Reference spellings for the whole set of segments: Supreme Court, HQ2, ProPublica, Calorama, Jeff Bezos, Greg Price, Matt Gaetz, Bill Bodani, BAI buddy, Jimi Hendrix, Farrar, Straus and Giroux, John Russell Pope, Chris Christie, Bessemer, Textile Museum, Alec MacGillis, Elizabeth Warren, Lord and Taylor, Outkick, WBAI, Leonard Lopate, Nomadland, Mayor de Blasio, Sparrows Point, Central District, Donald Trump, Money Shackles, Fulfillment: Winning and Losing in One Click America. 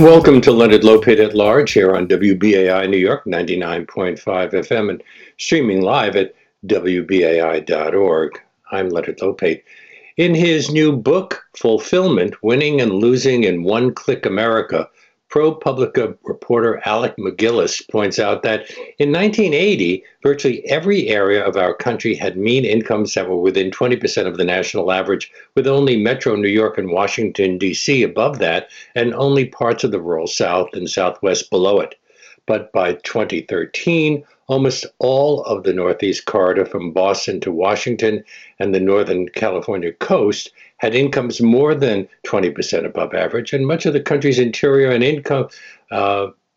Welcome to Leonard Lopate at Large here on WBAI New York, 99.5 FM, and streaming live at WBAI.org. I'm Leonard Lopate. In his new book, Fulfillment: Winning and Losing in One Click America, ProPublica reporter Alec MacGillis points out that in 1980, virtually every area of our country had mean incomes that were within 20% of the national average, with only Metro New York and Washington, D.C. above that, and only parts of the rural South and Southwest below it. But by 2013, almost all of the Northeast corridor from Boston to Washington and the Northern California coast had incomes more than 20% above average, and much of the country's interior and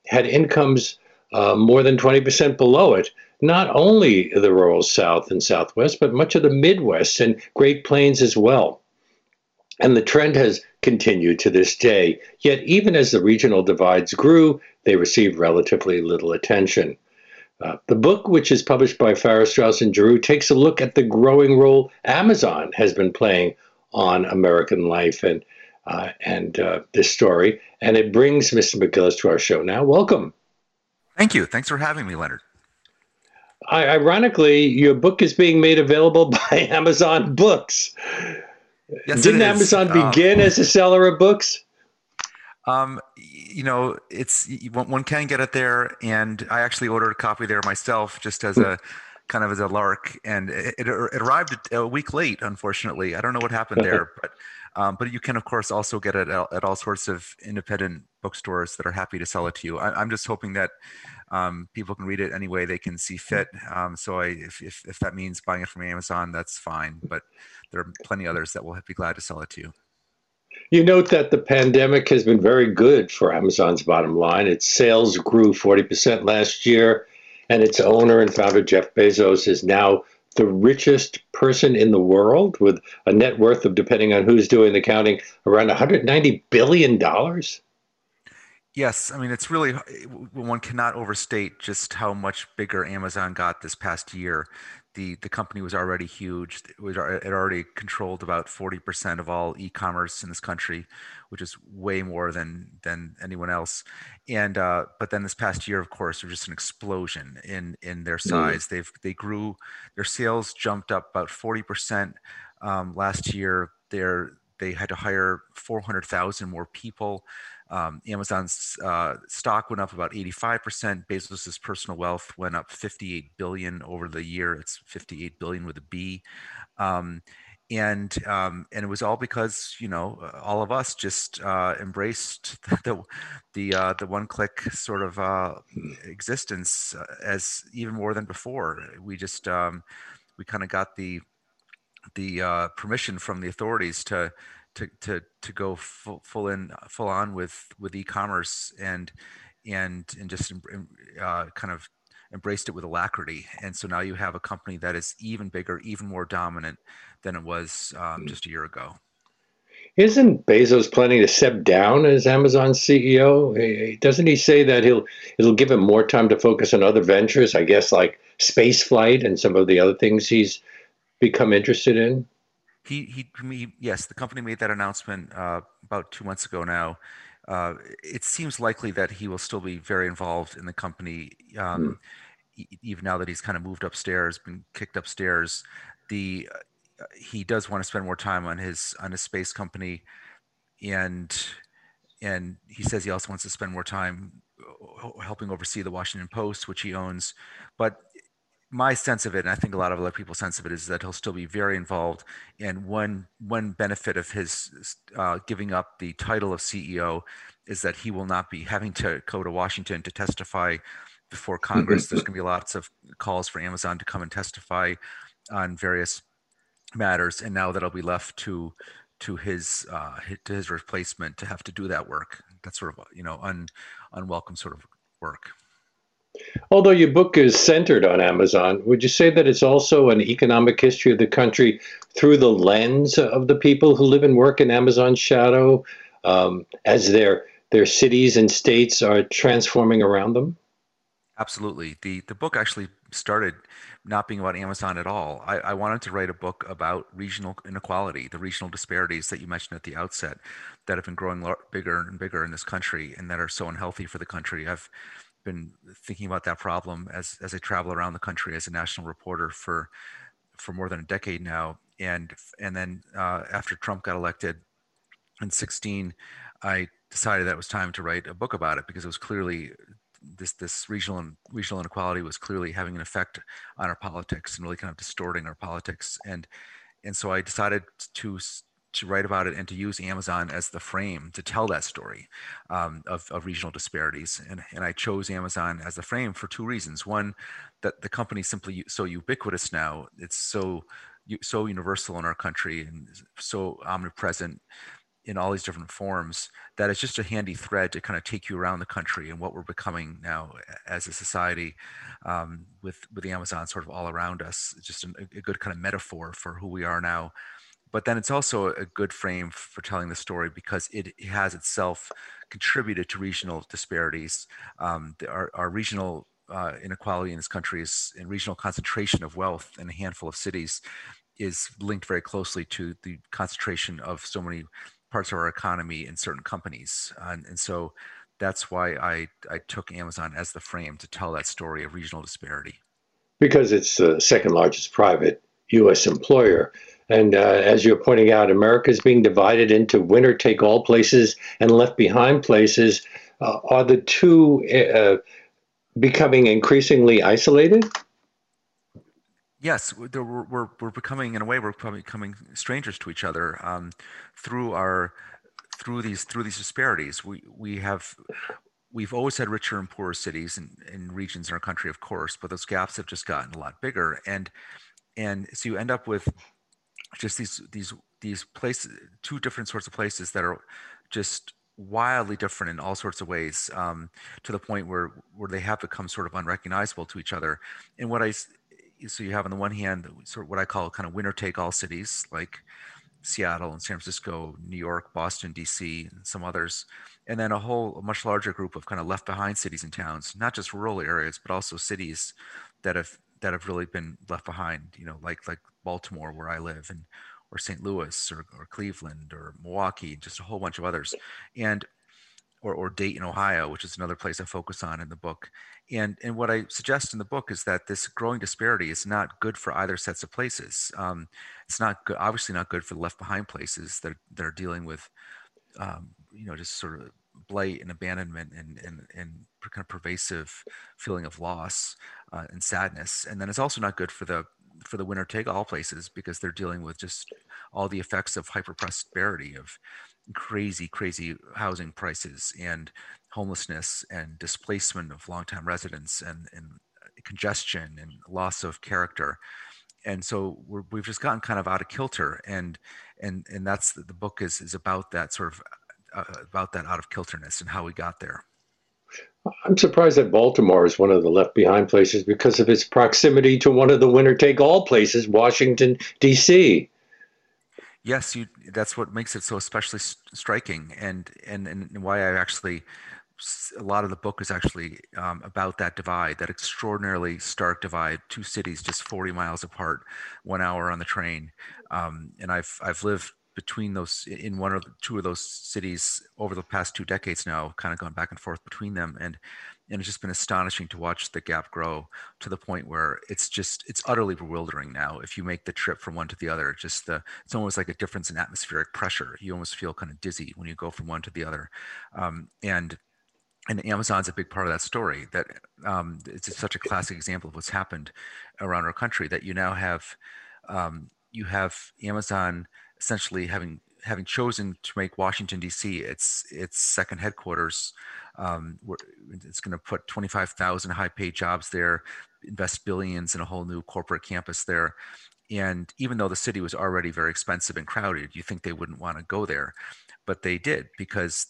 had incomes more than 20% below it. Not only the rural South and Southwest, but much of the Midwest and Great Plains as well. And the trend has continued to this day. Yet even as the regional divides grew, they received relatively little attention. The book, which is published by Farrar, Straus and Giroux, takes a look at the growing role Amazon has been playing on American life and this story. And it brings Mr. MacGillis to our show now. Welcome. Thank you. Thanks for having me, Leonard. Ironically, your book is being made available by Amazon Books. Yes, didn't Amazon begin as a seller of books? It's one can get it there, and I actually ordered a copy there myself, just as a kind of as a lark, and it arrived a week late. Unfortunately, I don't know what happened there, but you can of course also get it at all sorts of independent bookstores that are happy to sell it to you. I'm just hoping that people can read it any way they can see fit. So if that means buying it from Amazon, that's fine. But there are plenty others that will be glad to sell it to you. You note that the pandemic has been very good for Amazon's bottom line. Its sales grew 40% last year, and its owner and founder, Jeff Bezos, is now the richest person in the world, with a net worth of, depending on who's doing the counting, around $190 billion. Yes. I mean, it's really, one cannot overstate just how much bigger Amazon got this past year. The company was already huge. It already controlled about 40% of all e-commerce in this country, which is way more than anyone else. And but then this past year, of course, there was just an explosion in their size. They grew, their sales jumped up about 40% last year. They had to hire 400,000 more people. Amazon's stock went up about 85%. Bezos's personal wealth went up 58 billion over the year. It's 58 billion with a B, and it was all because all of us just embraced the one click sort of existence as even more than before. We just we kind of got the permission from the authorities to go full on with e-commerce and just kind of embraced it with alacrity. And so now you have a company that is even bigger, even more dominant than it was just a year ago. Isn't Bezos planning to step down as Amazon CEO? Doesn't he say that it'll give him more time to focus on other ventures, I guess, like space flight and some of the other things he's become interested in? Yes, the company made that announcement about 2 months ago now. It seems likely that he will still be very involved in the company, even now that he's kind of moved upstairs, been kicked upstairs. He does want to spend more time on his space company, and he says he also wants to spend more time helping oversee the Washington Post, which he owns, but. My sense of it, and I think a lot of other people's sense of it, is that he'll still be very involved. And one benefit of his giving up the title of CEO is that he will not be having to go to Washington to testify before Congress. There's going to be lots of calls for Amazon to come and testify on various matters, and now that'll be left to his replacement to have to do that work. That's sort of unwelcome sort of work. Although your book is centered on Amazon, would you say that it's also an economic history of the country through the lens of the people who live and work in Amazon's shadow, as their cities and states are transforming around them? Absolutely. The book actually started not being about Amazon at all. I wanted to write a book about regional inequality, the regional disparities that you mentioned at the outset that have been growing bigger and bigger in this country and that are so unhealthy for the country. I've been thinking about that problem as I travel around the country as a national reporter for more than a decade now. And then after Trump got elected in 2016, I decided that it was time to write a book about it because it was clearly this regional inequality was clearly having an effect on our politics and really kind of distorting our politics. And so I decided to write about it and to use Amazon as the frame to tell that story of regional disparities. And I chose Amazon as the frame for two reasons. One, that the company is simply so ubiquitous now, it's so universal in our country and so omnipresent in all these different forms that it's just a handy thread to kind of take you around the country and what we're becoming now as a society with Amazon sort of all around us. It's just a good kind of metaphor for who we are now. But then it's also a good frame for telling the story because it has itself contributed to regional disparities. Our regional inequality in this country is in regional concentration of wealth in a handful of cities is linked very closely to the concentration of so many parts of our economy in certain companies. And so that's why I took Amazon as the frame to tell that story of regional disparity. Because it's the second largest private U.S. employer. And as you're pointing out, America is being divided into winner-take-all places and left-behind places. Are the two becoming increasingly isolated? Yes, we're becoming, in a way, we're probably becoming strangers to each other through these disparities. We've always had richer and poorer cities and regions in our country, of course, but those gaps have just gotten a lot bigger, and so you end up with just these places, two different sorts of places that are just wildly different in all sorts of ways, to the point where they have become sort of unrecognizable to each other. And so you have on the one hand, sort of what I call kind of winner take all cities like Seattle and San Francisco, New York, Boston, DC, and some others. And then a much larger group of kind of left behind cities and towns, not just rural areas, but also cities that have really been left behind, you know, like Baltimore where I live, and, or St. Louis or Cleveland or Milwaukee, just a whole bunch of others. And, or Dayton, Ohio, which is another place I focus on in the book. And what I suggest in the book is that this growing disparity is not good for either sets of places. It's not good, obviously not good for the left behind places that are dealing with, you know, just sort of blight and abandonment and kind of pervasive feeling of loss and sadness. And then it's also not good for the winner take all places because they're dealing with just all the effects of hyper prosperity, of crazy housing prices and homelessness and displacement of longtime residents and congestion and loss of character. And so we've just gotten kind of out of kilter, and that's the book is about that sort of about that out of kilterness and how we got there. I'm surprised that Baltimore is one of the left behind places because of its proximity to one of the winner take all places, Washington, D.C. Yes, that's what makes it so especially striking, and why I actually, a lot of the book is actually about that divide, that extraordinarily stark divide, two cities just 40 miles apart, 1 hour on the train, and I've lived between those, in one or two of those cities over the past 2 decades now, kind of gone back and forth between them, and it's just been astonishing to watch the gap grow to the point where it's utterly bewildering now. If you make the trip from one to the other, it's almost like a difference in atmospheric pressure. You almost feel kind of dizzy when you go from one to the other. And Amazon's a big part of that story. That it's such a classic example of what's happened around our country, that you now have Amazon essentially having chosen to make Washington, D.C. its second headquarters. It's going to put 25,000 high-paid jobs there, invest billions in a whole new corporate campus there. And even though the city was already very expensive and crowded, you think they wouldn't want to go there, but they did because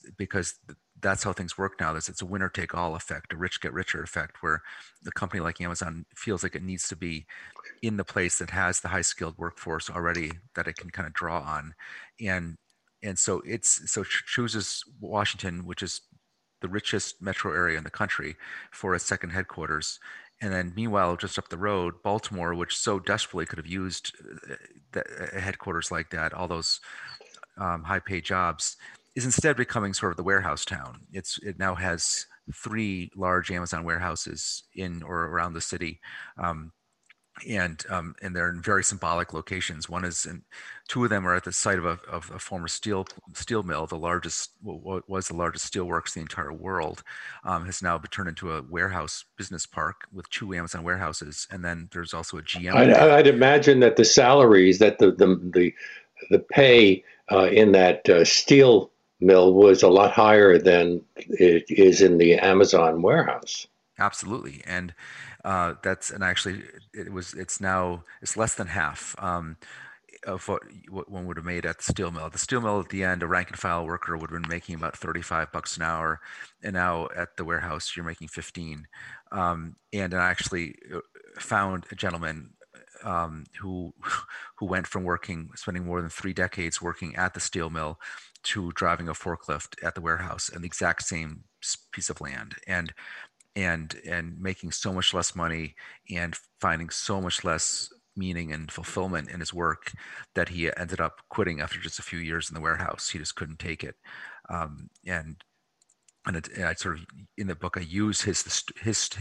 that's how things work now. It's a winner-take-all effect, a rich get richer effect, where the company like Amazon feels like it needs to be in the place that has the high-skilled workforce already that it can kind of draw on, and so chooses Washington, which is the richest metro area in the country for its second headquarters. And then meanwhile, just up the road, Baltimore, which so desperately could have used headquarters like that, all those high paid jobs, is instead becoming sort of the warehouse town. It now has three large Amazon warehouses in or around the city. And they're in very symbolic locations. One is, two of them are at the site of a former steel mill, the largest, what was the largest steelworks in the entire world, has now been turned into a warehouse business park with two Amazon warehouses. And then there's also a GM. I'd imagine that the salaries, that the pay in that steel mill was a lot higher than it is in the Amazon warehouse. Absolutely, and it's less than half of what one would have made at the steel mill. At the steel mill, at the end, a rank and file worker would have been making about $35 an hour, and now at the warehouse, you're making $15. And I actually found a gentleman who went from spending more than 3 decades working at the steel mill, to driving a forklift at the warehouse, and the exact same piece of land, and making so much less money and finding so much less meaning and fulfillment in his work that he ended up quitting after just a few years in the warehouse. He just couldn't take it. And I sort of, in the book, I use his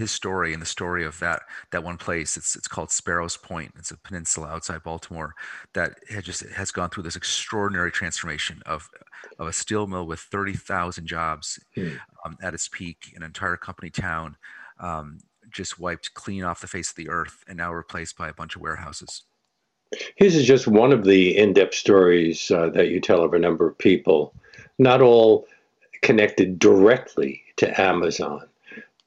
story and the story of that one place. It's called Sparrows Point. It's a peninsula outside Baltimore that has gone through this extraordinary transformation of a steel mill with 30,000 jobs at its peak, an entire company town, just wiped clean off the face of the earth, and now replaced by a bunch of warehouses. His is just one of the in-depth stories that you tell of a number of people. Not all connected directly to Amazon,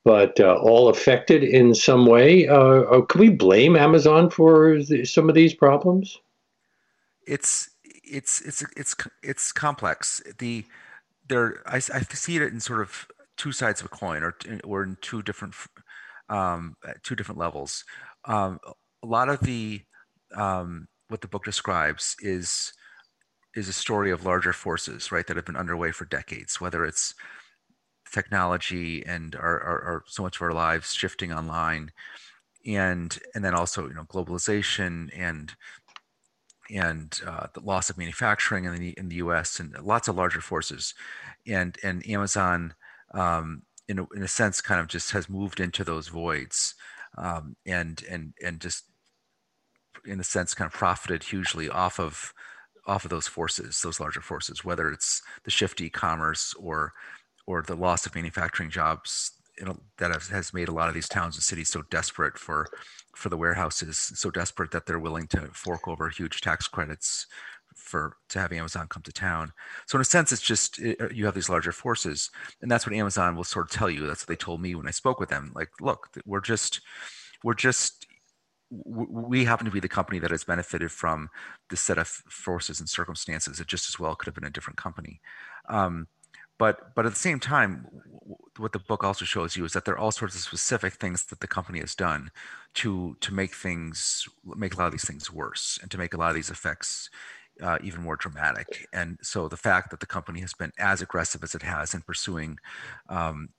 but all affected in some way. Can we blame Amazon for some of these problems? It's complex. I see it in sort of two sides of a coin, or in two different levels. A lot of the what the book describes is a story of larger forces, right, that have been underway for decades, whether it's technology and our so much of our lives shifting online, and then also, globalization and the loss of manufacturing in the US, and lots of larger forces. And Amazon, in a sense, kind of just has moved into those voids, and just, in a sense, kind of profited hugely off of those forces, those larger forces, whether it's the shift to e-commerce or the loss of manufacturing jobs that has made a lot of these towns and cities so desperate for the warehouses, so desperate that they're willing to fork over huge tax credits to have Amazon come to town. So in a sense, it's just, you have these larger forces, and that's what Amazon will sort of tell you. That's what they told me when I spoke with them. Like, look, we happen to be the company that has benefited from this set of forces and circumstances. It just as well could have been a different company. But at the same time, what the book also shows you is that there are all sorts of specific things that the company has done to make a lot of these things worse, and to make a lot of these effects even more dramatic. And so the fact that the company has been as aggressive as it has in pursuing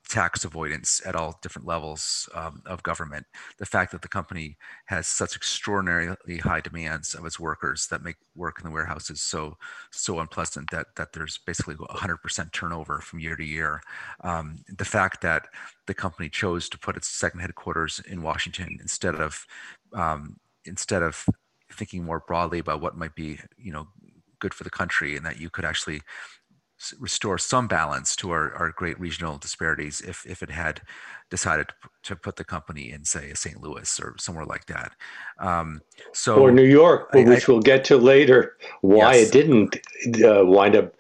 tax avoidance at all different levels of government, the fact that the company has such extraordinarily high demands of its workers that make work in the warehouses so unpleasant that there's basically 100% turnover from year to year. The fact that the company chose to put its second headquarters in Washington instead of thinking more broadly about what might be, good for the country, and that you could actually restore some balance to our great regional disparities if it had decided to put the company in, say, St. Louis or somewhere like that. Or New York, which we'll get to later, why yes. It didn't wind up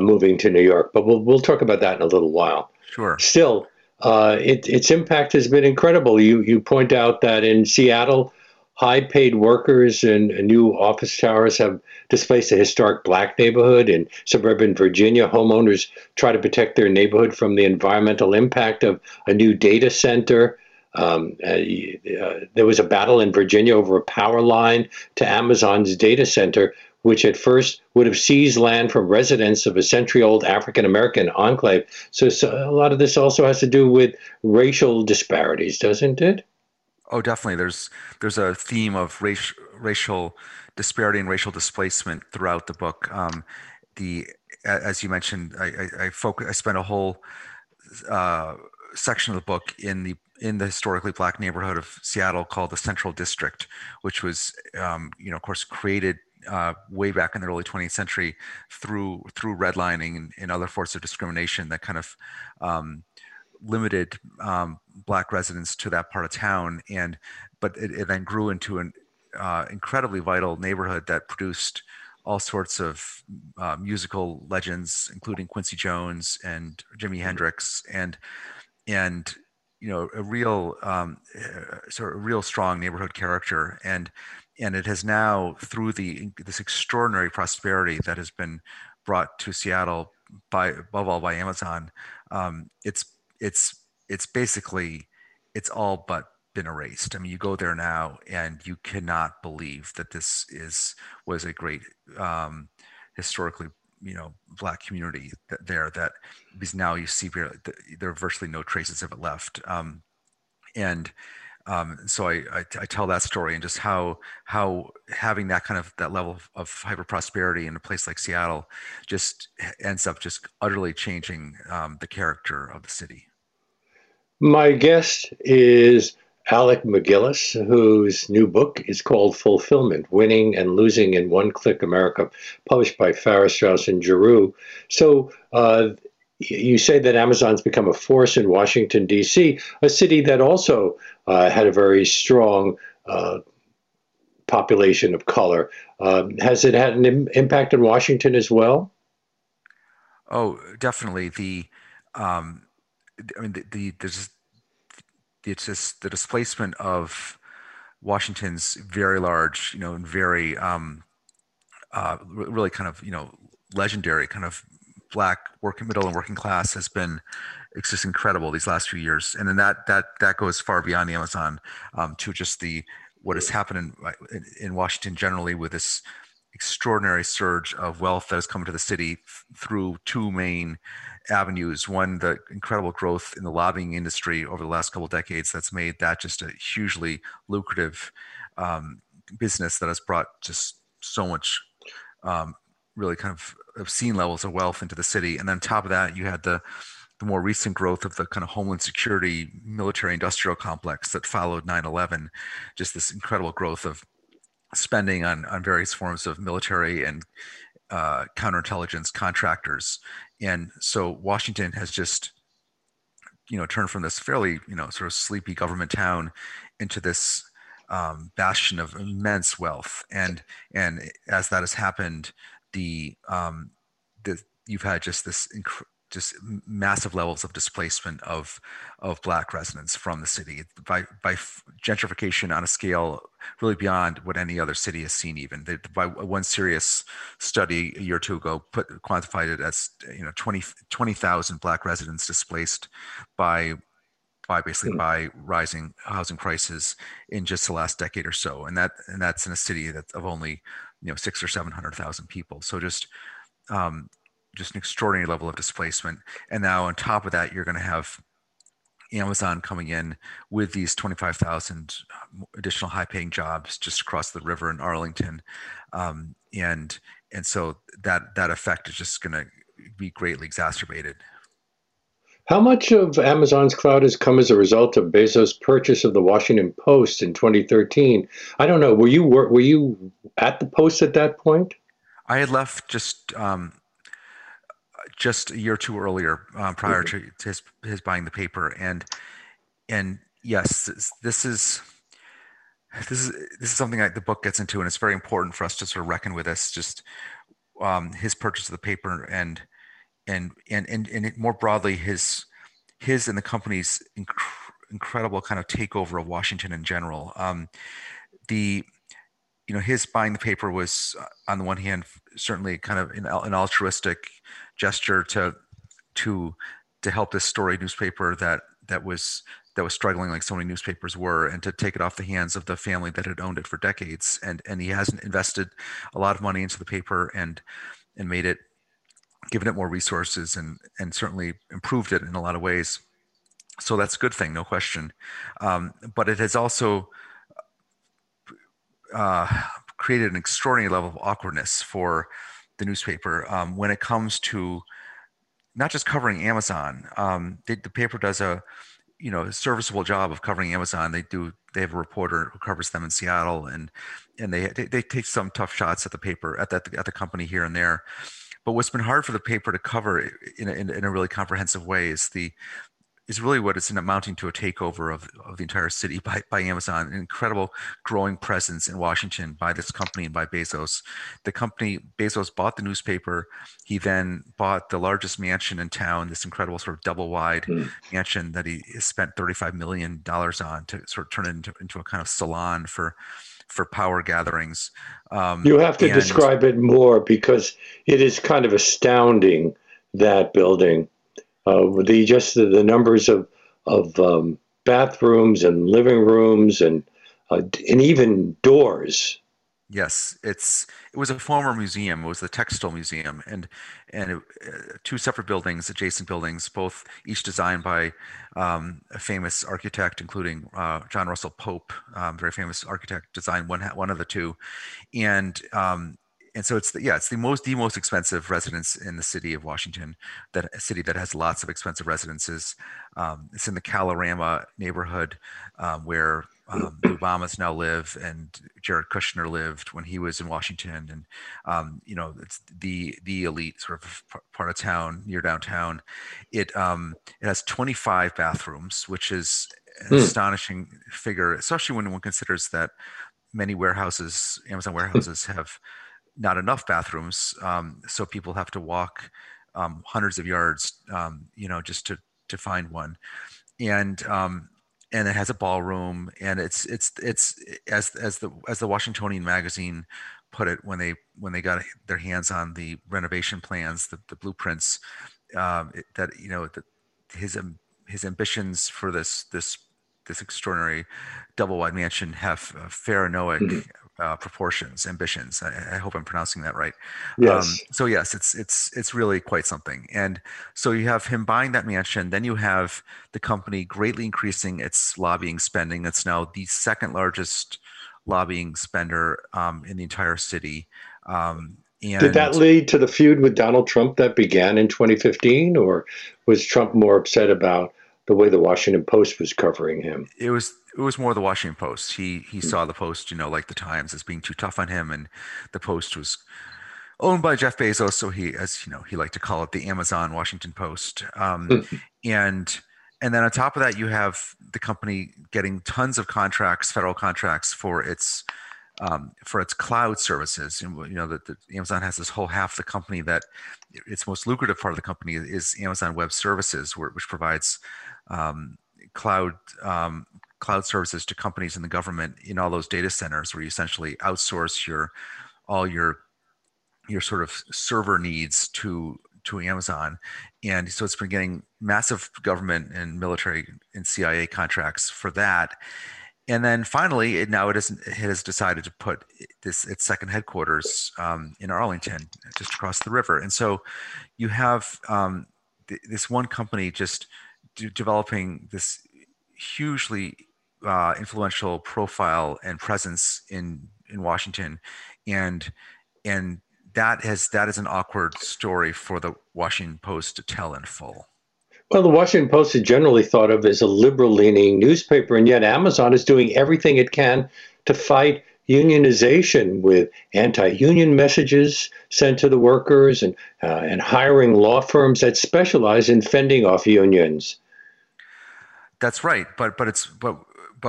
moving to New York. But we'll talk about that in a little while. Sure. Still, its impact has been incredible. You point out that in Seattle, high-paid workers in new office towers have displaced a historic black neighborhood. In suburban Virginia, homeowners try to protect their neighborhood from the environmental impact of a new data center. There was a battle in Virginia over a power line to Amazon's data center, which at first would have seized land from residents of a century-old African-American enclave. So a lot of this also has to do with racial disparities, doesn't it? Oh, definitely. There's a theme of racial disparity and racial displacement throughout the book. As you mentioned, I spent a whole section of the book in the historically Black neighborhood of Seattle called the Central District, which was of course created way back in the early 20th century through redlining and other forms of discrimination that kind of limited Black residents to that part of town, but it then grew into an incredibly vital neighborhood that produced all sorts of musical legends, including Quincy Jones and Jimi Hendrix, and a real real strong neighborhood character. And it has now, through this extraordinary prosperity that has been brought to Seattle above all by Amazon, it's all but been erased. I mean, you go there now and you cannot believe that this was a great historically Black community there, that because now you see there are virtually no traces of it left. So I tell that story, and just how having that level of hyper prosperity in a place like Seattle just ends up just utterly changing the character of the city. My guest is Alec MacGillis, whose new book is called Fulfillment: Winning and Losing in One Click America, published by Farrar, Straus and Giroux. So you say that Amazon's become a force in Washington, D.C., a city that also had a very strong population of color. Has it had an impact on Washington as well? Oh, definitely. It's just the displacement of Washington's very large, and very really legendary Black middle and working class has been, it's just incredible these last few years. And then that goes far beyond the Amazon to just what has happened in Washington generally, with this extraordinary surge of wealth that has come to the city through two main avenues. One, the incredible growth in the lobbying industry over the last couple of decades that's made that just a hugely lucrative business that has brought just so much really obscene levels of wealth into the city. And then on top of that, you had the more recent growth of the Homeland Security military industrial complex that followed 9/11, just this incredible growth of spending on various forms of military and counterintelligence contractors. And so Washington has just, turned from this fairly, sleepy government town into this bastion of immense wealth. And as that has happened, you've had just this just massive levels of displacement of Black residents from the city by gentrification on a scale really beyond what any other city has seen. Even by one serious study a year or two ago quantified it as 20,000 Black residents displaced by rising housing prices in just the last decade or so, and that's in a city that's of only 600,000 or 700,000 people. So just an extraordinary level of displacement. And now on top of that, you're going to have Amazon coming in with these 25,000 additional high-paying jobs just across the river in Arlington, and so that effect is just going to be greatly exacerbated. How much of Amazon's cloud has come as a result of Bezos' purchase of the Washington Post in 2013? I don't know. Were you at the Post at that point? I had left just a year or two earlier, prior to his buying the paper, and yes, this is something that the book gets into, and it's very important for us to sort of reckon with this. Just his purchase of the paper and more broadly, his and the company's incredible takeover of Washington in general. His buying the paper was, on the one hand, certainly an altruistic gesture to help this story newspaper that was that was struggling like so many newspapers were, and to take it off the hands of the family that had owned it for decades. And he hasn't invested a lot of money into the paper and made it, given it more resources and certainly improved it in a lot of ways. So that's a good thing, no question. But it has also created an extraordinary level of awkwardness for the newspaper when it comes to not just covering Amazon. The paper does a serviceable job of covering Amazon. They have a reporter who covers them in Seattle, and they take some tough shots at the paper, at the company here and there. But what's been hard for the paper to cover in a really comprehensive way is really what it's amounting to, a takeover of the entire city by Amazon, an incredible growing presence in Washington by this company and by Bezos. The company, Bezos bought the newspaper. He then bought the largest mansion in town, this incredible sort of double-wide mansion that he spent $35 million on to sort of turn it into a kind of salon for power gatherings. You have to describe it more, because it is kind of astounding, that building. The numbers of bathrooms and living rooms and even doors. Yes, it was a former museum. It was the Textile Museum, and two separate buildings, adjacent buildings, both each designed by a famous architect, including John Russell Pope, very famous architect, designed one of the two, And so it's the most expensive residence in the city of Washington, a city that has lots of expensive residences. It's in the Calorama neighborhood where the Obamas now live, and Jared Kushner lived when he was in Washington. And it's the elite sort of part of town near downtown. It has 25 bathrooms, which is an astonishing figure, especially when one considers that many warehouses, Amazon warehouses, have not enough bathrooms, so people have to walk hundreds of yards, just to find one, and it has a ballroom, and it's as the Washingtonian magazine put it when they got their hands on the renovation plans, the blueprints, his ambitions for this extraordinary double-wide mansion have Faranoic proportions, ambitions. I hope I'm pronouncing that right. Yes. So yes, it's really quite something. And so you have him buying that mansion, then you have the company greatly increasing its lobbying spending. It's now the second largest lobbying spender in the entire city. And did that lead to the feud with Donald Trump that began in 2015, or was Trump more upset about the way the Washington Post was covering him? It was more the Washington Post. He saw the Post, like the Times, as being too tough on him, and the Post was owned by Jeff Bezos, so he, as you know, he liked to call it the Amazon Washington Post. And then on top of that, you have the company getting tons of contracts, federal contracts, for its cloud services. And that Amazon has this whole half of the company that its most lucrative part of the company is Amazon Web Services, which provides cloud services to companies and the government in all those data centers, where you essentially outsource your sort of server needs to Amazon. And so it's been getting massive government and military and CIA contracts for that. And then finally, it has decided to put its second headquarters in Arlington, just across the river. And so you have this one company just developing this hugely influential profile and presence in Washington, and that is an awkward story for the Washington Post to tell in full. Well, the Washington Post is generally thought of as a liberal-leaning newspaper, and yet Amazon is doing everything it can to fight unionization with anti-union messages sent to the workers and hiring law firms that specialize in fending off unions. That's right, but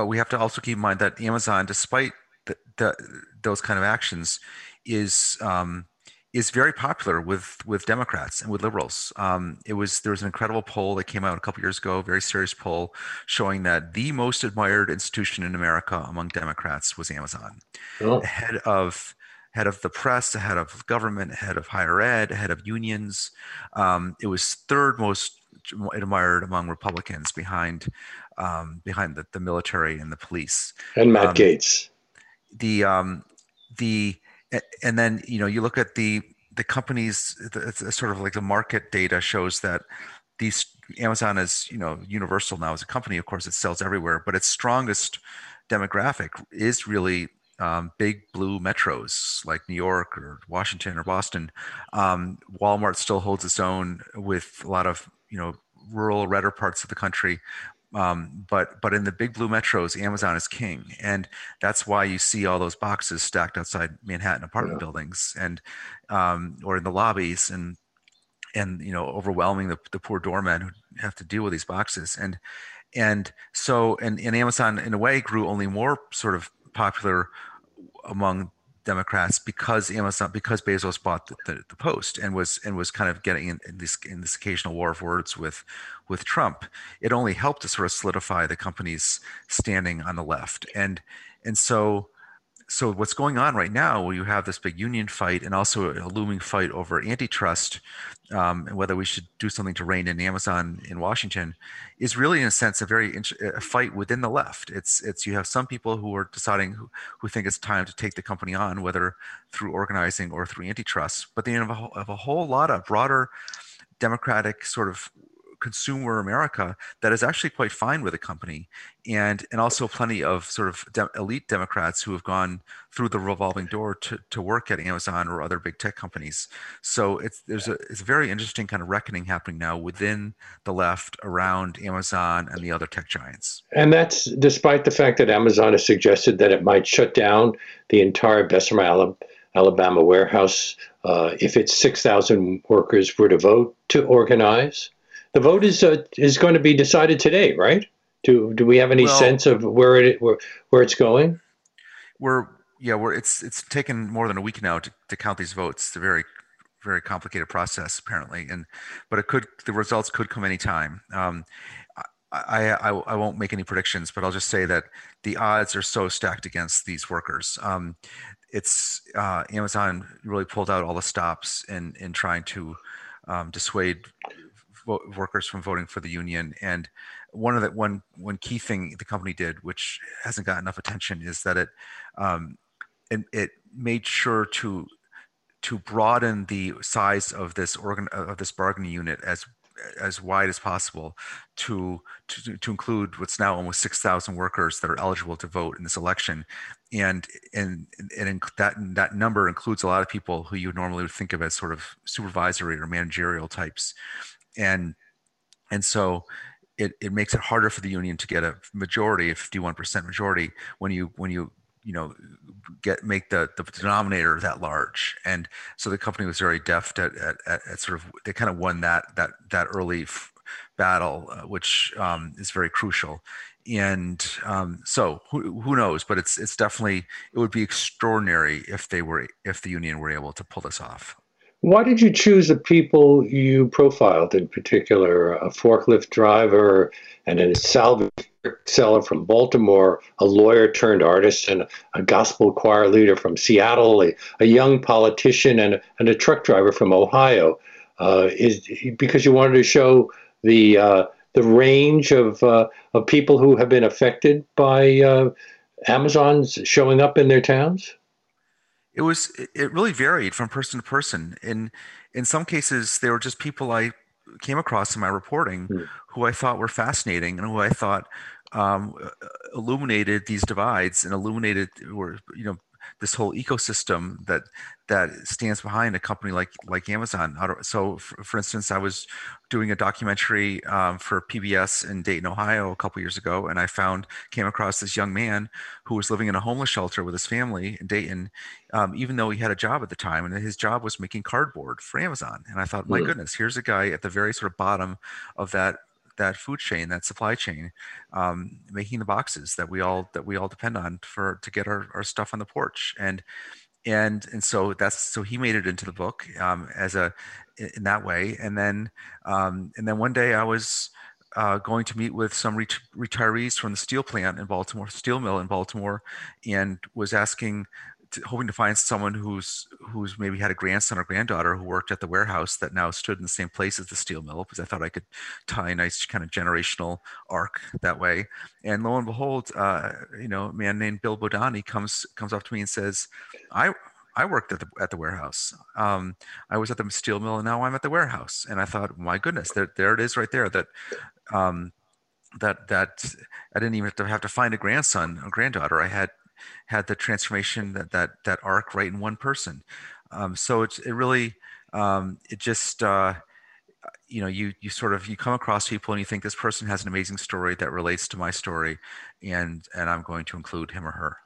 we have to also keep in mind that Amazon, despite those kind of actions, is very popular with Democrats and with liberals. There was an incredible poll that came out a couple years ago, a very serious poll, showing that the most admired institution in America among Democrats was Amazon. Oh. Head of the press, ahead of government, ahead of higher ed, ahead of unions. It was third most admired among Republicans, behind behind the military and the police. And Matt Gaetz. And then, you know, you look at the companies, it's sort of like the market data shows that these, Amazon is, you know, universal now as a company. Of course, it sells everywhere, but its strongest demographic is really big blue metros like New York or Washington or Boston. Walmart still holds its own with a lot of, you know, rural, redder parts of the country. But in the big blue metros, Amazon is king. And that's why you see all those boxes stacked outside Manhattan apartment buildings and, or in the lobbies and, you know, overwhelming the poor doormen who have to deal with these boxes. And so, and Amazon in a way grew only more sort of popular among Democrats because Bezos bought the Post and was kind of getting in this occasional war of words with Trump. It only helped to sort of solidify the company's standing on the left. And so what's going on right now, where you have this big union fight and also a looming fight over antitrust, and whether we should do something to rein in Amazon in Washington, is really in a sense a fight within the left. It's you have some people who are deciding who think it's time to take the company on, whether through organizing or through antitrust. But then you have a whole lot of broader democratic sort of consumer America that is actually quite fine with the company, and also plenty of sort of elite Democrats who have gone through the revolving door to work at Amazon or other big tech companies. So it's a very interesting kind of reckoning happening now within the left around Amazon and the other tech giants. And that's despite the fact that Amazon has suggested that it might shut down the entire Bessemer, Alabama warehouse if its 6,000 workers were to vote to organize. The vote is going to be decided today, right? Do we have any sense of where it's going? It's taken more than a week now to count these votes. It's a very, very complicated process apparently, but the results could come any time. I won't make any predictions, but I'll just say that the odds are so stacked against these workers. It's Amazon really pulled out all the stops in trying to dissuade workers from voting for the union, and one key thing the company did, which hasn't got enough attention, is that it made sure to broaden the size of this bargaining unit as wide as possible to include what's now almost 6,000 workers that are eligible to vote in this election, and that number includes a lot of people who you normally would think of as sort of supervisory or managerial types. And so it makes it harder for the union to get a majority, a 51% majority, when you make the denominator that large. And so the company was very deft at sort of, they kind of won that early battle, which is very crucial. And so who knows? But it's definitely, it would be extraordinary if the union were able to pull this off. Why did you choose the people you profiled in particular? A forklift driver and a salvage seller from Baltimore, a lawyer turned artist, and a gospel choir leader from Seattle, a young politician, and a truck driver from Ohio. Is because you wanted to show the range of people who have been affected by Amazon's showing up in their towns? It really varied from person to person. In some cases, they were just people I came across in my reporting who I thought were fascinating and who I thought illuminated these divides and illuminated, or you know, this whole ecosystem that stands behind a company like Amazon. So, for instance, I was doing a documentary for PBS in Dayton, Ohio, a couple years ago, and I came across this young man who was living in a homeless shelter with his family in Dayton, even though he had a job at the time, and his job was making cardboard for Amazon. And I thought, my goodness, here's a guy at the very sort of bottom of that food chain, that supply chain, making the boxes that we all depend on to get our stuff on the porch. And so so he made it into the book in that way. And then one day I was going to meet with some retirees from the steel mill in Baltimore, and was asking hoping to find someone who's maybe had a grandson or granddaughter who worked at the warehouse that now stood in the same place as the steel mill, because I thought I could tie a nice kind of generational arc that way. And lo and behold, a man named Bill Bodani comes up to me and says, I worked at the warehouse. I was at the steel mill, and now I'm at the warehouse. And I thought, my goodness, there it is right there. That I didn't even have to find a grandson or granddaughter. I had the transformation, that arc, right in one person. So you come across people and you think, this person has an amazing story that relates to my story, and I'm going to include him or her.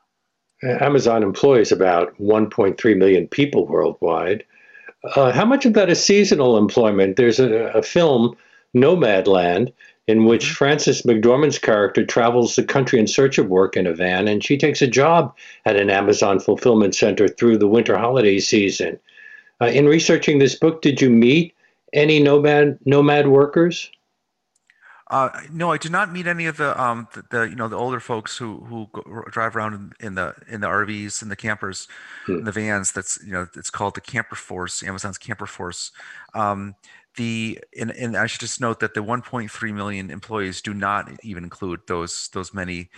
Amazon employs about 1.3 million people worldwide. How much of that is seasonal employment? There's a film, Nomadland, in which Francis McDormand's character travels the country in search of work in a van, and she takes a job at an Amazon fulfillment center through the winter holiday season. In researching this book, did you meet any nomad workers? No, I did not meet any of the older folks who drive around in the RVs and the campers, and the vans. That's, it's called the Camper Force, Amazon's Camper Force. And I should just note that the 1.3 million employees do not even include those many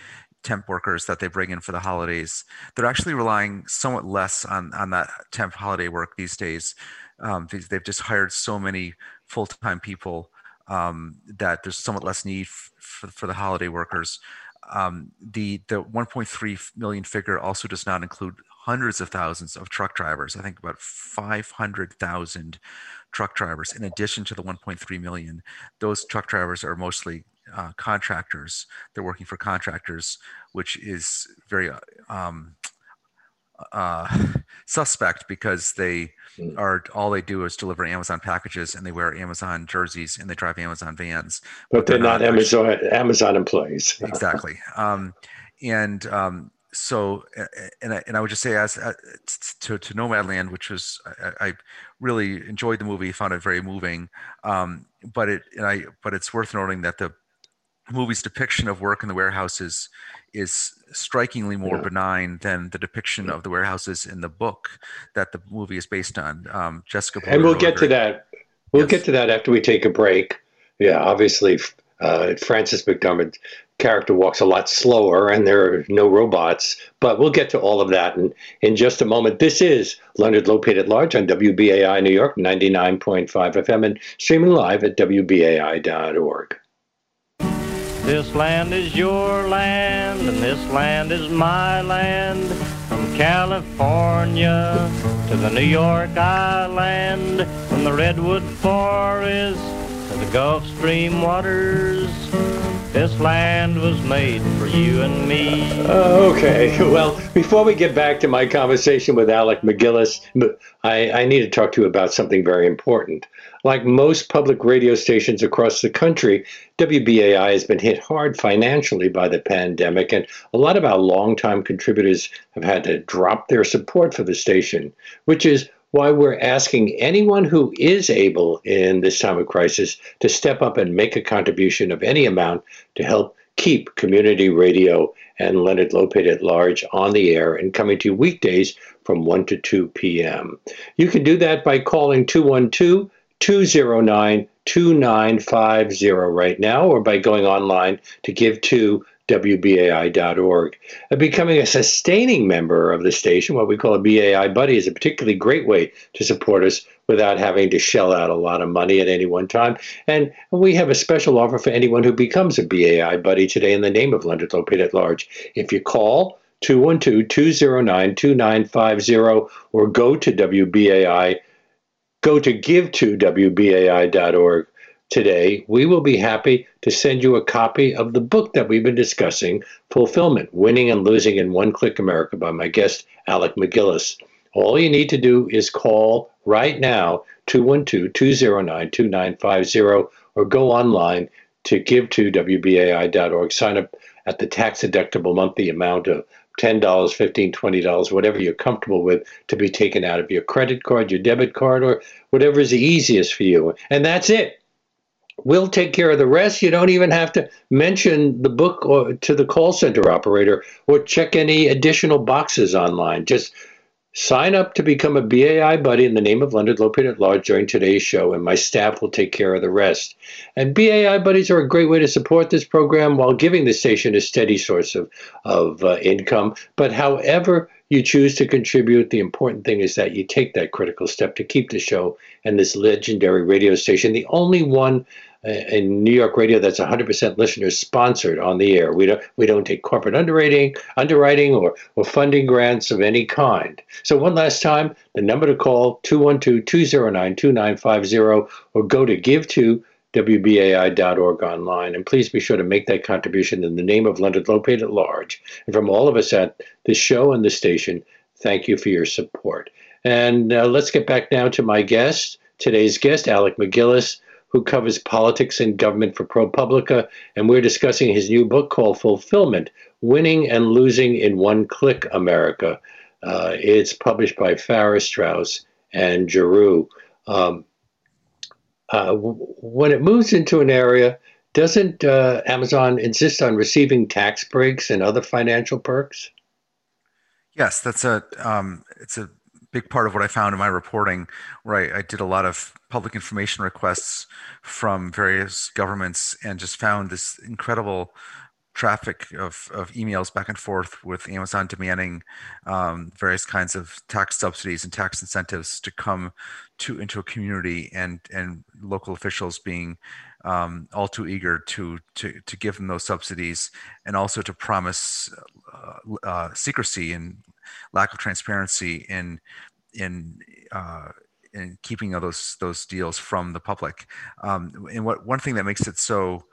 temp workers that they bring in for the holidays. They're actually relying somewhat less on that temp holiday work these days. They've just hired so many full-time people that there's somewhat less need for the holiday workers. The 1.3 million figure also does not include hundreds of thousands of truck drivers. I think about 500,000 truck drivers, in addition to the 1.3 million. Those truck drivers are mostly contractors. They're working for contractors, which is very suspect, because they do is deliver Amazon packages, and they wear Amazon jerseys, and they drive Amazon vans. But they're not Amazon employees. Exactly. So I would just say, as to Nomadland, which was, I really enjoyed the movie, found it very moving. But it's worth noting that the movie's depiction of work in the warehouses is strikingly more benign than the depiction of the warehouses in the book that the movie is based on. Jessica Porter, and we'll get to that. We'll get to that after we take a break. Yeah, obviously, Francis McDormand's character walks a lot slower, and there are no robots, but we'll get to all of that in just a moment. This is Leonard Lopate at Large on WBAI New York, 99.5 FM, and streaming live at WBAI.org. This land is your land, and this land is my land. From California to the New York Island, from the Redwood Forest to the Gulf Stream waters, this land was made for you and me. Okay, well, before we get back to my conversation with Alec MacGillis, I need to talk to you about something very important. Like most public radio stations across the country, WBAI has been hit hard financially by the pandemic, and a lot of our longtime contributors have had to drop their support for the station, which is why we're asking anyone who is able in this time of crisis to step up and make a contribution of any amount to help keep community radio and Leonard Lopate at Large on the air and coming to you weekdays from 1 to 2 p.m. You can do that by calling 212 209-2950 right now, or by going online to give to WBAI.org. And becoming a sustaining member of the station, what we call a BAI buddy, is a particularly great way to support us without having to shell out a lot of money at any one time. And we have a special offer for anyone who becomes a BAI buddy today in the name of Leonard Lopate at Large. If you call 212-209-2950 or go to WBAI.org, go to givetowbai.org today, we will be happy to send you a copy of the book that we've been discussing, Fulfillment: Winning and Losing in One Click America, by my guest, Alec MacGillis. All you need to do is call right now, 212-209-2950, or go online to givetowbai.org. Sign up at the tax-deductible monthly amount of $10, $15, $20, whatever you're comfortable with, to be taken out of your credit card, your debit card, or whatever is the easiest for you. And that's it. We'll take care of the rest. You don't even have to mention the book or to the call center operator or check any additional boxes online. Just Sign up to become a BAI buddy in the name of Leonard Lopate at Large during today's show, and my staff will take care of the rest. And BAI buddies are a great way to support this program while giving the station a steady source of income. But however you choose to contribute, the important thing is that you take that critical step to keep the show and this legendary radio station, the only one in New York radio that's 100% listeners sponsored, on the air. We don't take corporate underwriting or funding grants of any kind. So one last time, the number to call, 212-209-2950, or go to givetowbai.org online. And please be sure to make that contribution in the name of Leonard Lopate at Large. And from all of us at the show and the station, thank you for your support. And let's get back now to my guest, today's guest, Alec MacGillis, who covers politics and government for ProPublica, and we're discussing his new book called Fulfillment: Winning and Losing in One Click America. It's published by Farrar, Straus and Giroux. When it moves into an area, doesn't Amazon insist on receiving tax breaks and other financial perks? Yes, that's it's a big part of what I found in my reporting, where I did a lot of public information requests from various governments and just found this incredible traffic of emails back and forth with Amazon demanding various kinds of tax subsidies and tax incentives to come into a community, and local officials being all too eager to give them those subsidies, and also to promise secrecy and lack of transparency in keeping those deals from the public. And one thing that makes it so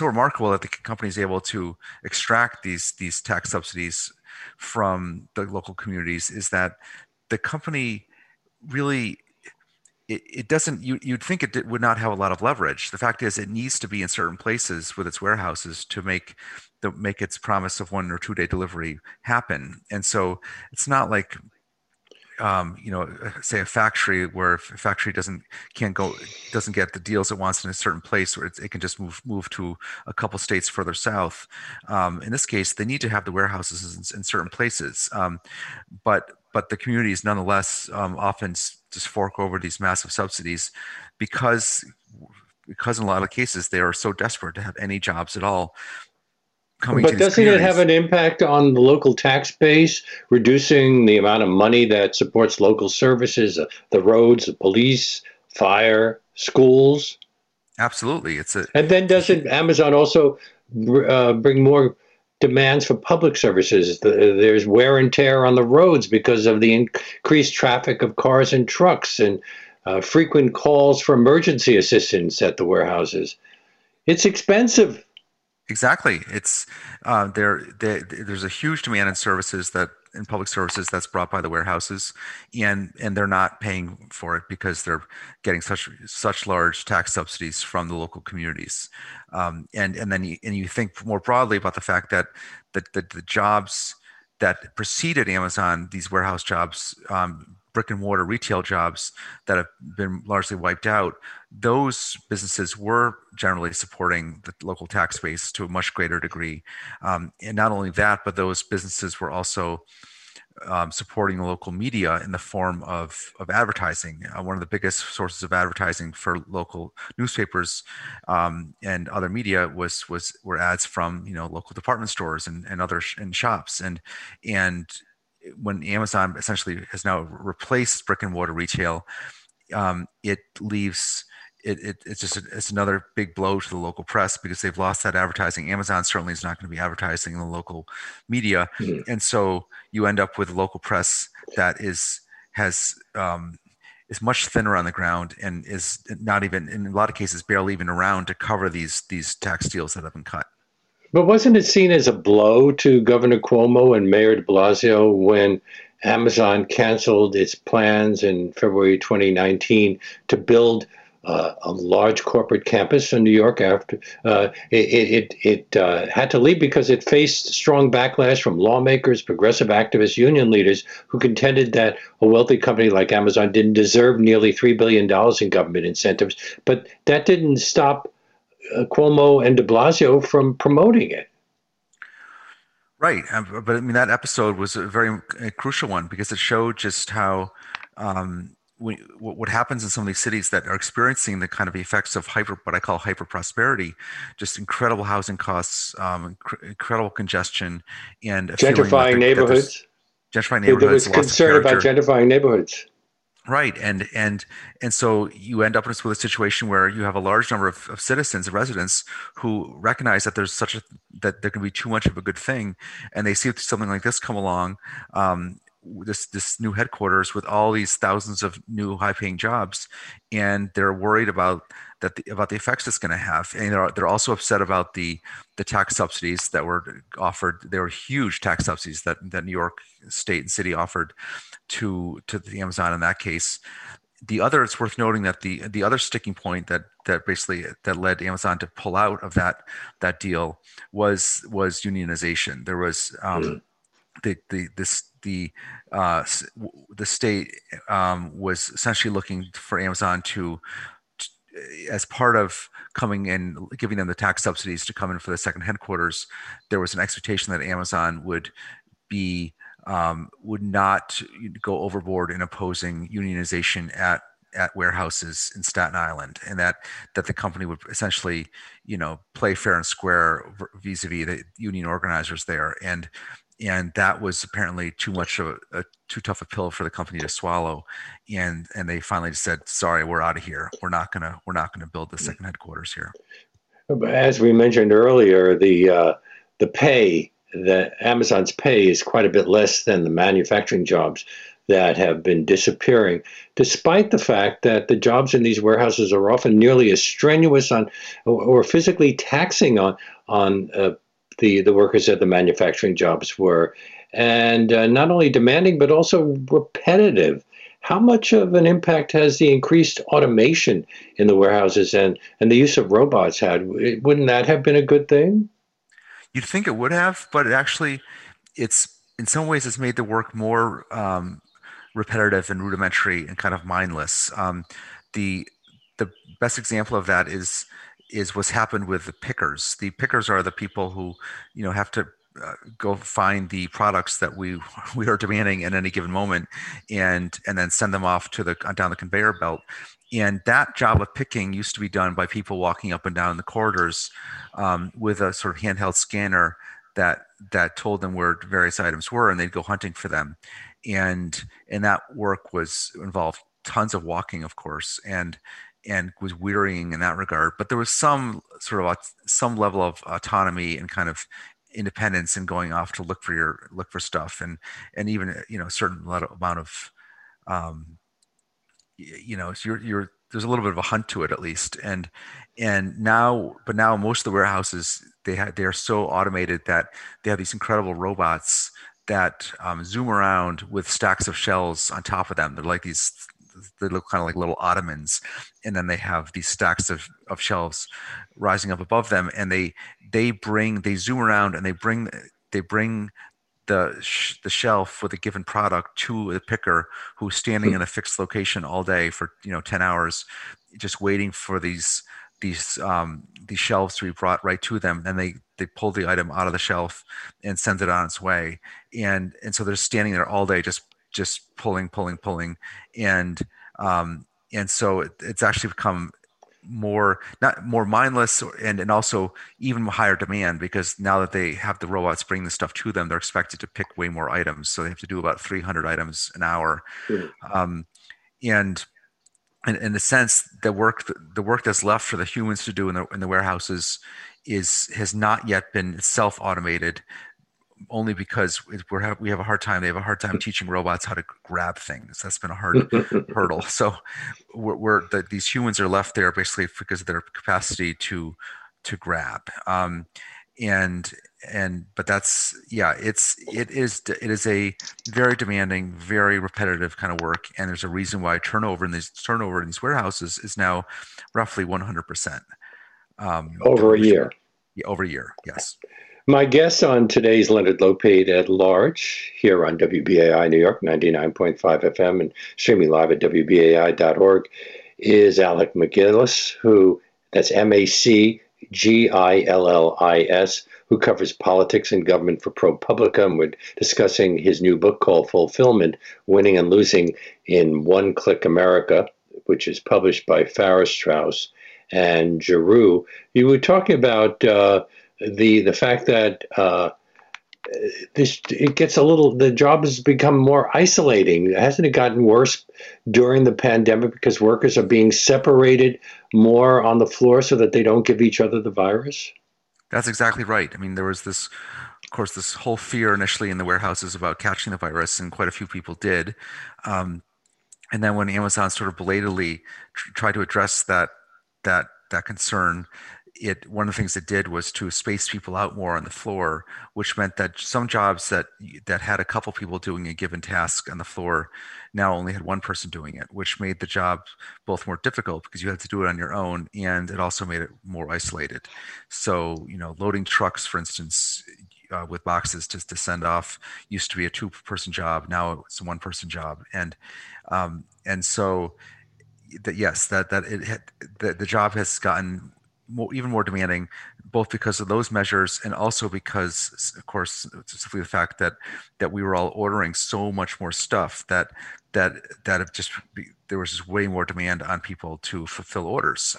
remarkable that the company is able to extract these tax subsidies from the local communities is that the company really, it doesn't, you'd think it would not have a lot of leverage. The fact is, it needs to be in certain places with its warehouses to make its promise of 1 or 2 day delivery happen. And so it's not like say a factory, where if a factory doesn't get the deals it wants in a certain place, where it can just move to a couple states further south. In this case, they need to have the warehouses in certain places, but the communities nonetheless often just fork over these massive subsidies because in a lot of cases they are so desperate to have any jobs at all. But doesn't it have an impact on the local tax base, reducing the amount of money that supports local services, the roads, the police, fire, schools? Absolutely. And then doesn't Amazon also bring more demands for public services? There's wear and tear on the roads because of the increased traffic of cars and trucks, and frequent calls for emergency assistance at the warehouses. It's expensive. Exactly. It's there's a huge demand in services in public services that's brought by the warehouses, and they're not paying for it because they're getting such large tax subsidies from the local communities. And then you think more broadly about the fact that the jobs that preceded Amazon, these warehouse jobs, brick and mortar retail jobs that have been largely wiped out, those businesses were generally supporting the local tax base to a much greater degree. And not only that, but those businesses were also supporting the local media in the form of advertising. One of the biggest sources of advertising for local newspapers and other media were ads from local department stores and other shops. And when Amazon essentially has now replaced brick and mortar retail, it's another big blow to the local press because they've lost that advertising. Amazon certainly is not going to be advertising in the local media. Mm-hmm. And so you end up with a local press that is much thinner on the ground and is not even, in a lot of cases, barely even around to cover these tax deals that have been cut. But wasn't it seen as a blow to Governor Cuomo and Mayor de Blasio when Amazon canceled its plans in February 2019 to build a large corporate campus in New York? After it had to leave because it faced strong backlash from lawmakers, progressive activists, union leaders who contended that a wealthy company like Amazon didn't deserve nearly $3 billion in government incentives. But that didn't stop Cuomo and de Blasio from promoting it. Right. But I mean, that episode was a very crucial one because it showed just how what happens in some of these cities that are experiencing the kind of effects of what I call hyper prosperity, just incredible housing costs, incredible congestion, and gentrifying neighborhoods. Gentrifying neighborhoods. There was concern about gentrifying neighborhoods. Right, and so you end up with a situation where you have a large number of citizens, residents, who recognize that there's that there can be too much of a good thing, and they see something like this come along, this new headquarters with all these thousands of new high-paying jobs, and they're worried about the effects it's going to have, and they're also upset about the tax subsidies that were offered. There were huge tax subsidies that New York State and City offered to the Amazon in that case. The other, it's worth noting that the other sticking point that basically led Amazon to pull out of that deal was unionization. There was the state was essentially looking for Amazon to, as part of coming in, giving them the tax subsidies to come in for the second headquarters. There was an expectation that Amazon would not go overboard in opposing unionization at warehouses in Staten Island, and that the company would essentially, play fair and square vis-a-vis the union organizers there. And that was apparently too much of too tough a pill for the company to swallow, and they finally said, "Sorry, we're out of here. We're not gonna build the second headquarters here." As we mentioned earlier, the pay, the Amazon's pay, is quite a bit less than the manufacturing jobs that have been disappearing, despite the fact that the jobs in these warehouses are often nearly as strenuous on or physically taxing on the workers that the manufacturing jobs were, and not only demanding, but also repetitive. How much of an impact has the increased automation in the warehouses and the use of robots had? Wouldn't that have been a good thing? You'd think it would have, but it's in some ways it's made the work more repetitive and rudimentary and kind of mindless. The best example of that is what's happened with the pickers. The pickers are the people who, have to go find the products that we are demanding at any given moment, and then send them off to down the conveyor belt. And that job of picking used to be done by people walking up and down the corridors with a sort of handheld scanner that told them where various items were, and they'd go hunting for them. And that work involved tons of walking, of course, and was wearying in that regard, but there was some level of autonomy and kind of independence in going off to look for stuff, and even a certain amount of there's a little bit of a hunt to it at least, and now most of the warehouses they are so automated that they have these incredible robots that zoom around with stacks of shells on top of them. They're like these. They look kind of like little ottomans, and then they have these stacks of shelves rising up above them, and they zoom around and they bring the shelf with a given product to the picker, who's standing in a fixed location all day for 10 hours, just waiting for these shelves to be brought right to them. Then they pull the item out of the shelf and send it on its way, and so they're standing there all day just pulling, and so it's actually become more mindless, and also even higher demand, because now that they have the robots bring the stuff to them, they're expected to pick way more items, so they have to do about 300 items an hour. And in a sense, the work that's left for the humans to do in the warehouses has not yet been self automated. Only because they have a hard time teaching robots how to grab things. That's been a hard hurdle. So these humans are left there basically because of their capacity to grab. But that's, it is a very demanding, very repetitive kind of work. And there's a reason why turnover in these warehouses is now roughly 100%. Over a year. Yeah, over a year. Yes. My guest on today's Leonard Lopate at Large here on WBAI New York 99.5 FM and streaming live at WBAI.org is Alec MacGillis, that's MacGillis, who covers politics and government for ProPublica, and we're discussing his new book called Fulfillment: Winning and Losing in One Click America, which is published by Farrar, Straus and Giroux. You were talking about the fact that the job has become more isolating. Hasn't it gotten worse during the pandemic because workers are being separated more on the floor so that they don't give each other the virus? That's exactly right. I mean, there was this, of course, this whole fear initially in the warehouses about catching the virus, and quite a few people did. And then when Amazon sort of belatedly tried to address that concern, one of the things it did was to space people out more on the floor, which meant that some jobs that had a couple people doing a given task on the floor now only had one person doing it, which made the job both more difficult because you had to do it on your own, and it also made it more isolated. So, you know, loading trucks, for instance, with boxes to send off used to be a two-person job. Now it's a one-person job, and so that, yes, the job has gotten even more demanding, both because of those measures and also because, of course, simply the fact that we were all ordering so much more stuff there was just way more demand on people to fulfill orders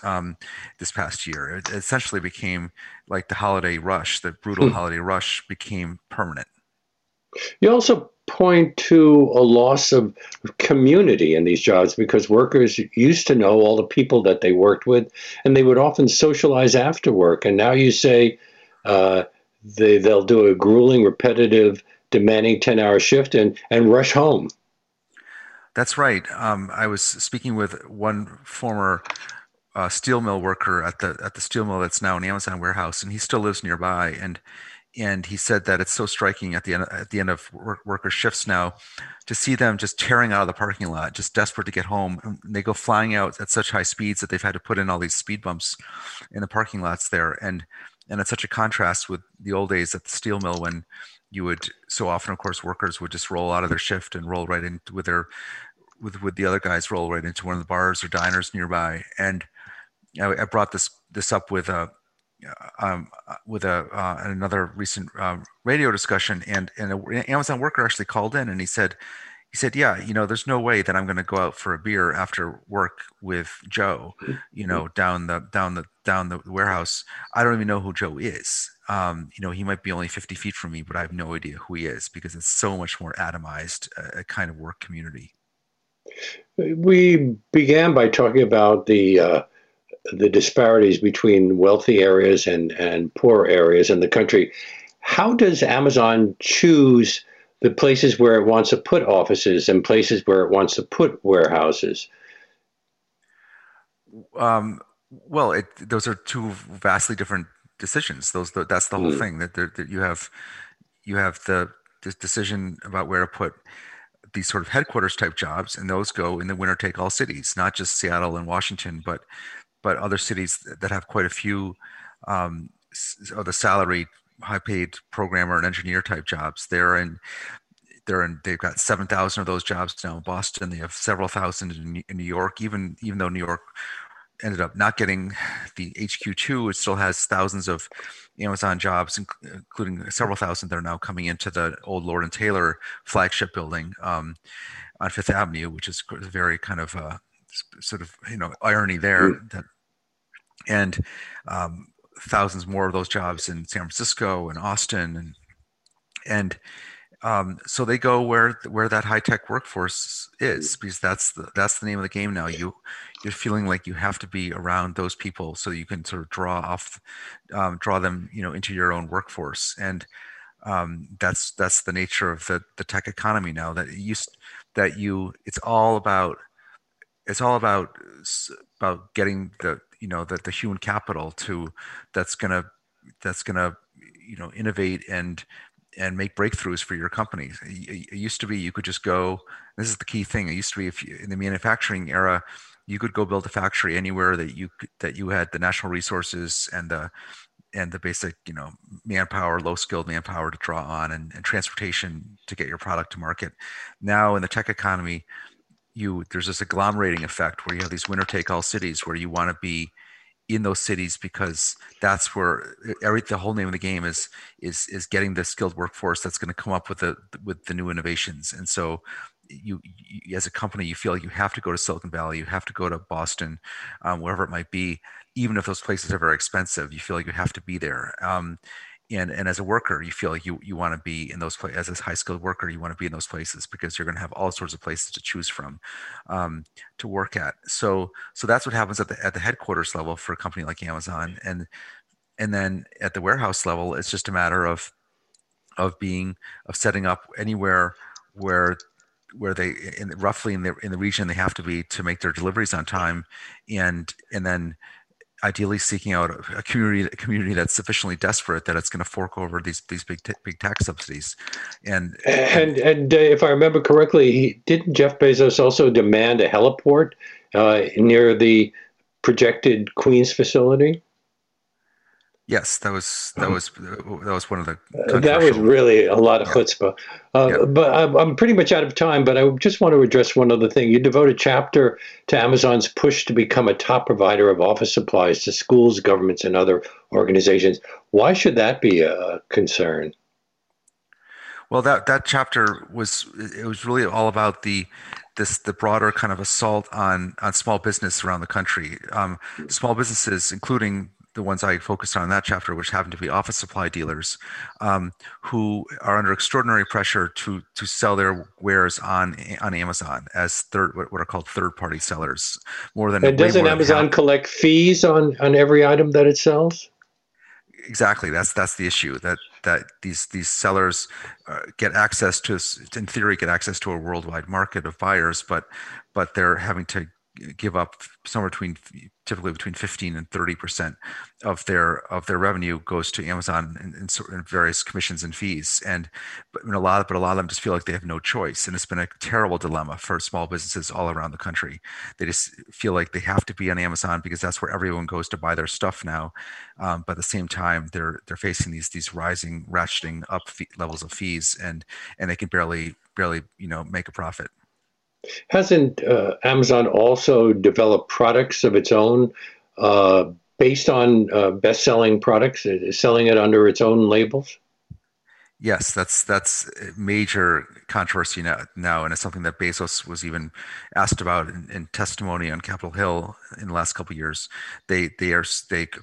this past year. It essentially became like the holiday rush, the brutal holiday rush became permanent. You also point to a loss of community in these jobs because workers used to know all the people that they worked with, and they would often socialize after work. And now you say they'll do a grueling, repetitive, demanding 10-hour shift and rush home. That's right. I was speaking with one former steel mill worker at the steel mill that's now an Amazon warehouse, and he still lives nearby. And he said that it's so striking at the end of worker shifts now to see them just tearing out of the parking lot, just desperate to get home. And they go flying out at such high speeds that they've had to put in all these speed bumps in the parking lots there. And it's such a contrast with the old days at the steel mill when you would so often, of course, workers would just roll out of their shift and roll right in with the other guys, roll right into one of the bars or diners nearby. And I brought this up with another recent radio discussion, and an Amazon worker actually called in, and he said, yeah, you know, there's no way that I'm going to go out for a beer after work with Joe, you know, down the warehouse. I don't even know who Joe is. You know, he might be only 50 feet from me, but I have no idea who he is because it's so much more atomized, a kind of work community. We began by talking about the disparities between wealthy areas and poor areas in the country. How does Amazon choose the places where it wants to put offices and places where it wants to put warehouses? Those are two vastly different decisions. That's the whole thing. That you have the decision about where to put these sort of headquarters type jobs, and those go in the winner take all cities, not just Seattle and Washington, but other cities that have quite a few of the salaried, high-paid programmer and engineer type jobs. They've got 7,000 of those jobs now in Boston. They have several thousand in New York. Even though New York ended up not getting the HQ2, it still has thousands of Amazon jobs, including several thousand that are now coming into the old Lord and Taylor flagship building on Fifth Avenue, which is very kind of sort of, you know, irony there, and thousands more of those jobs in San Francisco and Austin, and so they go where that high tech workforce is, because that's the name of the game now. You're feeling like you have to be around those people so you can sort of draw them, you know, into your own workforce, and that's the nature of the tech economy now. It's all about getting the human capital that's gonna you know, innovate and make breakthroughs for your company. It used to be you could just go. This is the key thing. It used to be in the manufacturing era, you could go build a factory anywhere that you had the national resources and the basic, you know, manpower, low skilled manpower to draw on, and transportation to get your product to market. Now in the tech economy, there's this agglomerating effect where you have these winner-take-all cities where you want to be in those cities, because that's where the whole name of the game is getting the skilled workforce that's going to come up with the new innovations. And so you as a company, you feel like you have to go to Silicon Valley, you have to go to Boston, wherever it might be, even if those places are very expensive, you feel like you have to be there. And as a worker, you feel like you want to be in those places. As a high-skilled worker, you want to be in those places because you're going to have all sorts of places to choose from to work at. So that's what happens at the headquarters level for a company like Amazon, and then at the warehouse level, it's just a matter of setting up anywhere where they roughly in the region they have to be to make their deliveries on time, and then ideally seeking out a community that's sufficiently desperate that it's going to fork over these big tax subsidies. And if I remember correctly, didn't Jeff Bezos also demand a heliport near the projected Queens facility? Yes, that was one of the that was really a lot of chutzpah. But I'm pretty much out of time, but I just want to address one other thing. You devote a chapter to Amazon's push to become a top provider of office supplies to schools, governments, and other organizations. Why should that be a concern? Well, that chapter was really all about the broader kind of assault on small business around the country. Small businesses, including the ones I focused on in that chapter, which happen to be office supply dealers, who are under extraordinary pressure to sell their wares on Amazon as what are called third-party sellers. More than and doesn't Amazon collect fees on every item that it sells? Exactly. That's the issue. That these sellers get access to, in theory, a worldwide market of buyers, but they're having to give up somewhere typically between 15 and 30% of their revenue goes to Amazon in various commissions and fees. But a lot of them just feel like they have no choice. And it's been a terrible dilemma for small businesses all around the country. They just feel like they have to be on Amazon because that's where everyone goes to buy their stuff now. But at the same time, they're facing these rising, ratcheting up levels of fees, and they can barely make a profit. Hasn't Amazon also developed products of its own based on best-selling products, selling it under its own labels? Yes, that's major controversy now, and it's something that Bezos was even asked about in testimony on Capitol Hill in the last couple of years. They of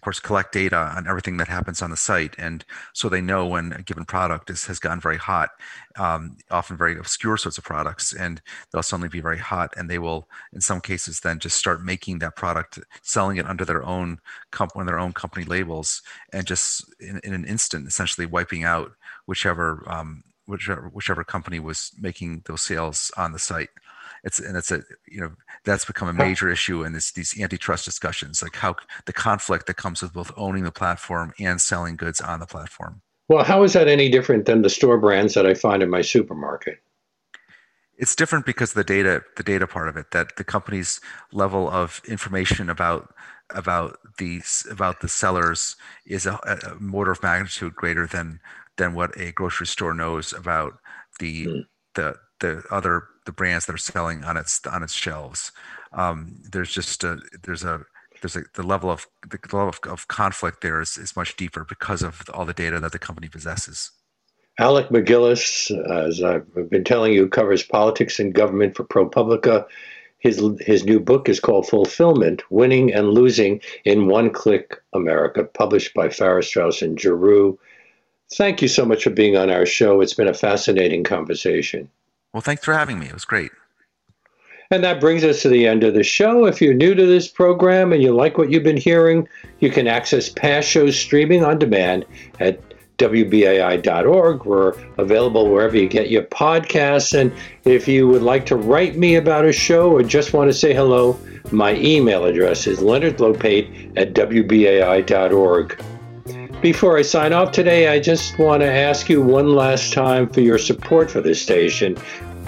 course collect data on everything that happens on the site, and so they know when a given product has gotten very hot, often very obscure sorts of products, and they'll suddenly be very hot, and they will in some cases then just start making that product, selling it under their own company labels, and just in an instant, essentially wiping out whichever company was making those sales on the site. That's become a major issue in these antitrust discussions, like how the conflict that comes with both owning the platform and selling goods on the platform. Well, how is that any different than the store brands that I find in my supermarket? It's different because of the data part of it, that the company's level of information about the sellers is an order of magnitude greater than what a grocery store knows about the other brands that are selling on its shelves. The level of conflict there is much deeper because of all the data that the company possesses. Alec MacGillis, as I've been telling you, covers politics and government for ProPublica. His new book is called Fulfillment: Winning and Losing in One Click America, published by Farrar, Straus and Giroux. Thank you so much for being on our show. It's been a fascinating conversation. Well, thanks for having me. It was great. And that brings us to the end of the show. If you're new to this program and you like what you've been hearing, you can access past shows streaming on demand at WBAI.org. We're available wherever you get your podcasts. And if you would like to write me about a show or just want to say hello, my email address is leonardlopate@WBAI.org. Before I sign off today, I just want to ask you one last time for your support for this station.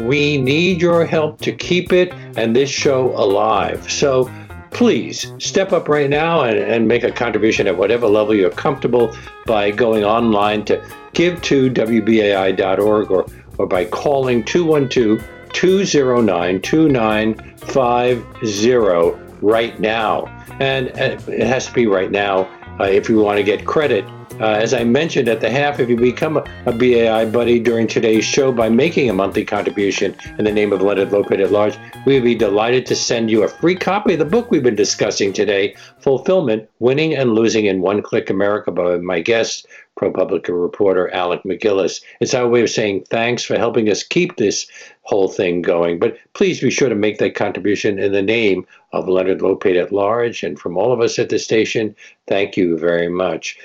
We need your help to keep it and this show alive. So please step up right now and make a contribution at whatever level you're comfortable by going online to give2wbai.org or by calling 212-209-2950 right now. And it has to be right now if you want to get credit. As I mentioned at the half, if you become a BAI buddy during today's show by making a monthly contribution in the name of Leonard Lopate at Large, we'd be delighted to send you a free copy of the book we've been discussing today, Fulfillment: Winning and Losing in One Click America, by my guest, ProPublica reporter Alec MacGillis. It's our way of saying thanks for helping us keep this whole thing going. But please be sure to make that contribution in the name of Leonard Lopate at Large. And from all of us at the station, thank you very much.